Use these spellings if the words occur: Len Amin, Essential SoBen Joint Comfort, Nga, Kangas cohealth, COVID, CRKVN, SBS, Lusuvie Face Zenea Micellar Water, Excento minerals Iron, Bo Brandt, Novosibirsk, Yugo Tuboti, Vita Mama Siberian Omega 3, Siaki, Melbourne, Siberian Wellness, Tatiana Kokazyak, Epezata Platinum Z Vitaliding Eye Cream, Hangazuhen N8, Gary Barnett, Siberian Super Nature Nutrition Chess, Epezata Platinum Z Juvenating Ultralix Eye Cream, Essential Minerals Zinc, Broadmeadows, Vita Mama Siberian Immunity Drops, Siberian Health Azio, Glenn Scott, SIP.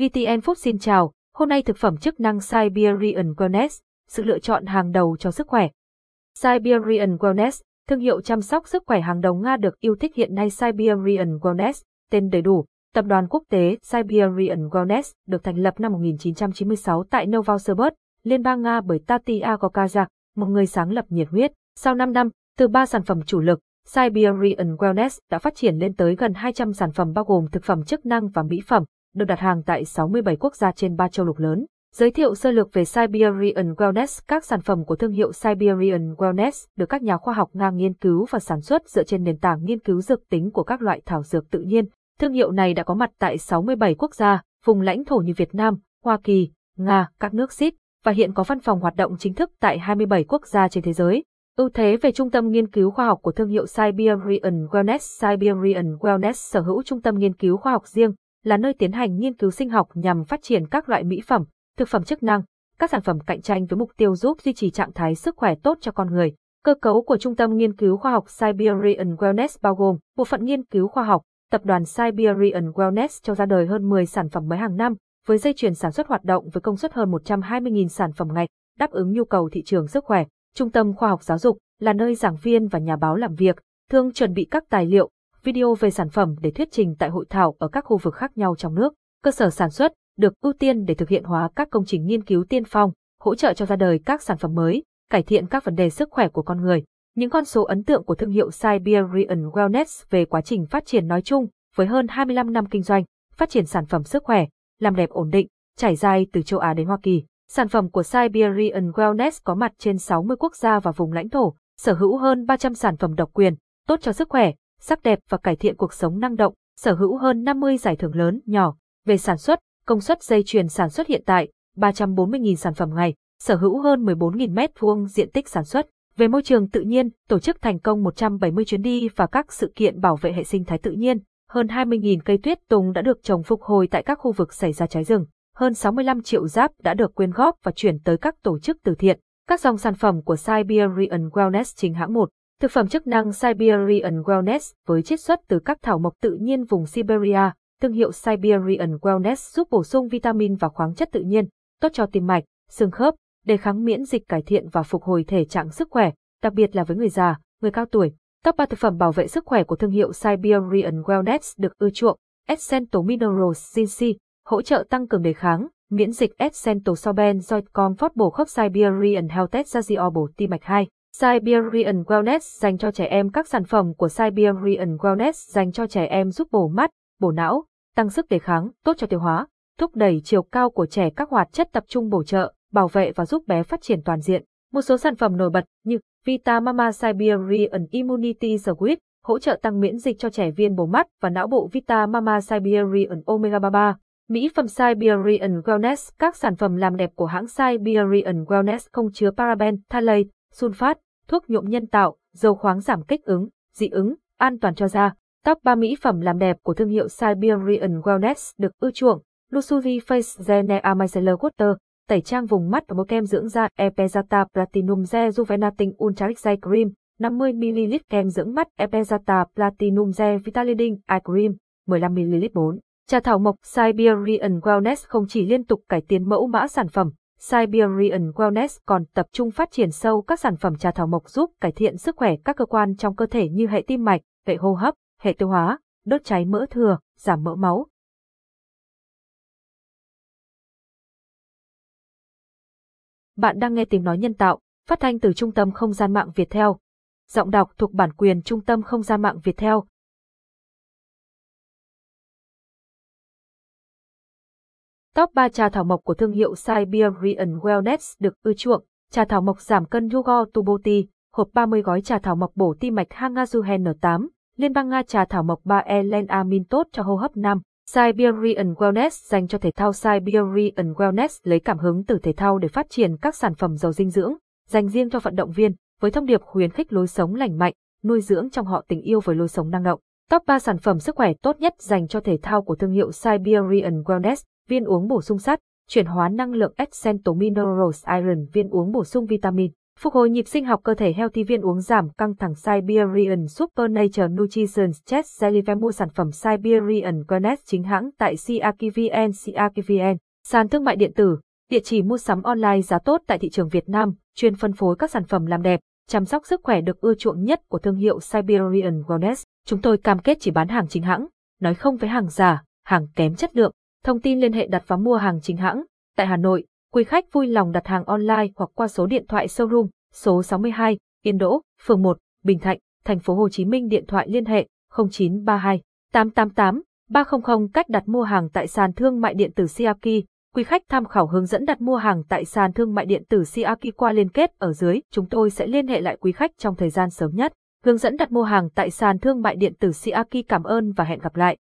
VTN Food xin chào, hôm nay thực phẩm chức năng Siberian Wellness, sự lựa chọn hàng đầu cho sức khỏe. Siberian Wellness, thương hiệu chăm sóc sức khỏe hàng đầu Nga được yêu thích hiện nay. Siberian Wellness, tên đầy đủ, Tập đoàn quốc tế Siberian Wellness được thành lập năm 1996 tại Novosibirsk, Liên bang Nga bởi Tatiana Kokazyak, một người sáng lập nhiệt huyết. Sau 5 năm, từ 3 sản phẩm chủ lực, Siberian Wellness đã phát triển lên tới gần 200 sản phẩm bao gồm thực phẩm chức năng và mỹ phẩm, được đặt hàng tại 67 quốc gia trên 3 châu lục lớn. Giới thiệu sơ lược về Siberian Wellness. Các sản phẩm của thương hiệu Siberian Wellness được các nhà khoa học Nga nghiên cứu và sản xuất dựa trên nền tảng nghiên cứu dược tính của các loại thảo dược tự nhiên. Thương hiệu này đã có mặt tại 67 quốc gia, vùng lãnh thổ như Việt Nam, Hoa Kỳ, Nga, các nước SIP và hiện có văn phòng hoạt động chính thức tại 27 quốc gia trên thế giới. Ưu thế về trung tâm nghiên cứu khoa học của thương hiệu Siberian Wellness. Siberian Wellness sở hữu trung tâm nghiên cứu khoa học riêng, là nơi tiến hành nghiên cứu sinh học nhằm phát triển các loại mỹ phẩm, thực phẩm chức năng, các sản phẩm cạnh tranh với mục tiêu giúp duy trì trạng thái sức khỏe tốt cho con người. Cơ cấu của trung tâm nghiên cứu khoa học Siberian Wellness bao gồm bộ phận nghiên cứu khoa học. Tập đoàn Siberian Wellness cho ra đời hơn 10 sản phẩm mới hàng năm, với dây chuyền sản xuất hoạt động với công suất hơn 120.000 sản phẩm ngày, đáp ứng nhu cầu thị trường sức khỏe. Trung tâm khoa học giáo dục là nơi giảng viên và nhà báo làm việc, thường chuẩn bị các tài liệu, video về sản phẩm để thuyết trình tại hội thảo ở các khu vực khác nhau trong nước. Cơ sở sản xuất được ưu tiên để thực hiện hóa các công trình nghiên cứu tiên phong, hỗ trợ cho ra đời các sản phẩm mới, cải thiện các vấn đề sức khỏe của con người. Những con số ấn tượng của thương hiệu Siberian Wellness về quá trình phát triển nói chung, với hơn 25 năm kinh doanh, phát triển sản phẩm sức khỏe, làm đẹp ổn định, trải dài từ châu Á đến Hoa Kỳ. Sản phẩm của Siberian Wellness có mặt trên 60 quốc gia và vùng lãnh thổ, sở hữu hơn 300 sản phẩm độc quyền, tốt cho sức khỏe, sắc đẹp và cải thiện cuộc sống năng động, sở hữu hơn 50 giải thưởng lớn, nhỏ. Về sản xuất, công suất dây chuyền sản xuất hiện tại 340.000 sản phẩm ngày, sở hữu hơn 14.000 m2 diện tích sản xuất. Về môi trường tự nhiên, tổ chức thành công 170 chuyến đi và các sự kiện bảo vệ hệ sinh thái tự nhiên, hơn 20.000 cây tuyết tùng đã được trồng phục hồi tại các khu vực xảy ra cháy rừng, hơn 65 triệu giáp đã được quyên góp và chuyển tới các tổ chức từ thiện. Các dòng sản phẩm của Siberian Wellness chính hãng. 1. Thực phẩm chức năng Siberian Wellness với chiết xuất từ các thảo mộc tự nhiên vùng Siberia. Thương hiệu Siberian Wellness giúp bổ sung vitamin và khoáng chất tự nhiên, tốt cho tim mạch, xương khớp, đề kháng miễn dịch, cải thiện và phục hồi thể trạng sức khỏe, đặc biệt là với người già, người cao tuổi. Top 3 thực phẩm bảo vệ sức khỏe của thương hiệu Siberian Wellness được ưa chuộng. Essential Minerals Zinc, hỗ trợ tăng cường đề kháng, miễn dịch. Essential SoBen Joint Comfort, bổ khớp. Siberian Health Azio, bổ tim mạch. 2. Siberian Wellness dành cho trẻ em. Các sản phẩm của Siberian Wellness dành cho trẻ em giúp bổ mắt, bổ não, tăng sức đề kháng, tốt cho tiêu hóa, thúc đẩy chiều cao của trẻ. Các hoạt chất tập trung bổ trợ, bảo vệ và giúp bé phát triển toàn diện. Một số sản phẩm nổi bật như Vita Mama Siberian Immunity Drops, hỗ trợ tăng miễn dịch cho trẻ, viên bổ mắt và não bộ. Vita Mama Siberian Omega 3, mỹ phẩm Siberian Wellness. Các sản phẩm làm đẹp của hãng Siberian Wellness không chứa paraben, phthalate, sunfat, thuốc nhuộm nhân tạo, dầu khoáng giảm kích ứng, dị ứng, an toàn cho da. Top 3 mỹ phẩm làm đẹp của thương hiệu Siberian Wellness được ưa chuộng. Lusuvie Face Zenea Micellar Water, tẩy trang vùng mắt và môi, kem dưỡng da Epezata Platinum Z Juvenating Ultralix Eye Cream 50ml, kem dưỡng mắt Epezata Platinum Z Vitaliding Eye Cream 15ml. 4. Trà thảo mộc. Siberian Wellness không chỉ liên tục cải tiến mẫu mã sản phẩm, Siberian Wellness còn tập trung phát triển sâu các sản phẩm trà thảo mộc giúp cải thiện sức khỏe các cơ quan trong cơ thể như hệ tim mạch, hệ hô hấp, hệ tiêu hóa, đốt cháy mỡ thừa, giảm mỡ máu. Bạn đang nghe tiếng nói nhân tạo, phát thanh từ Trung tâm Không gian mạng Việt Theo. Giọng đọc thuộc bản quyền Trung tâm Không gian mạng Việt Theo. Top 3 trà thảo mộc của thương hiệu Siberian Wellness được ưa chuộng. Trà thảo mộc giảm cân Yugo Tuboti, hộp 30 gói. Trà thảo mộc bổ tim mạch Hangazuhen N8, Liên bang Nga. Trà thảo mộc 3E Len Amin, tốt cho hô hấp. 5. Siberian Wellness dành cho thể thao. Siberian Wellness lấy cảm hứng từ thể thao để phát triển các sản phẩm giàu dinh dưỡng, dành riêng cho vận động viên, với thông điệp khuyến khích lối sống lành mạnh, nuôi dưỡng trong họ tình yêu với lối sống năng động. Top 3 sản phẩm sức khỏe tốt nhất dành cho thể thao của thương hiệu Siberian Wellness: viên uống bổ sung sắt, chuyển hóa năng lượng Excento minerals Iron, viên uống bổ sung vitamin, Phục hồi nhịp sinh học cơ thể Healthy Viên uống giảm căng thẳng Siberian Super Nature Nutrition Chess. Mua sản phẩm Siberian Wellness chính hãng tại CRKVN, sàn thương mại điện tử, địa chỉ mua sắm online giá tốt tại thị trường Việt Nam, chuyên phân phối các sản phẩm làm đẹp, chăm sóc sức khỏe được ưa chuộng nhất của thương hiệu Siberian Wellness. Chúng tôi cam kết chỉ bán hàng chính hãng, nói không với hàng giả, hàng kém chất lượng. Thông tin liên hệ đặt và mua hàng chính hãng tại Hà Nội. Quý khách vui lòng đặt hàng online hoặc qua số điện thoại showroom số 62, Yên Đỗ, phường 1, Bình Thạnh, thành phố Hồ Chí Minh, điện thoại liên hệ 0932 888 300. Cách đặt mua hàng tại sàn thương mại điện tử Siaki. Quý khách tham khảo hướng dẫn đặt mua hàng tại sàn thương mại điện tử Siaki qua liên kết ở dưới. Chúng tôi sẽ liên hệ lại quý khách trong thời gian sớm nhất. Hướng dẫn đặt mua hàng tại sàn thương mại điện tử Siaki. Cảm ơn và hẹn gặp lại.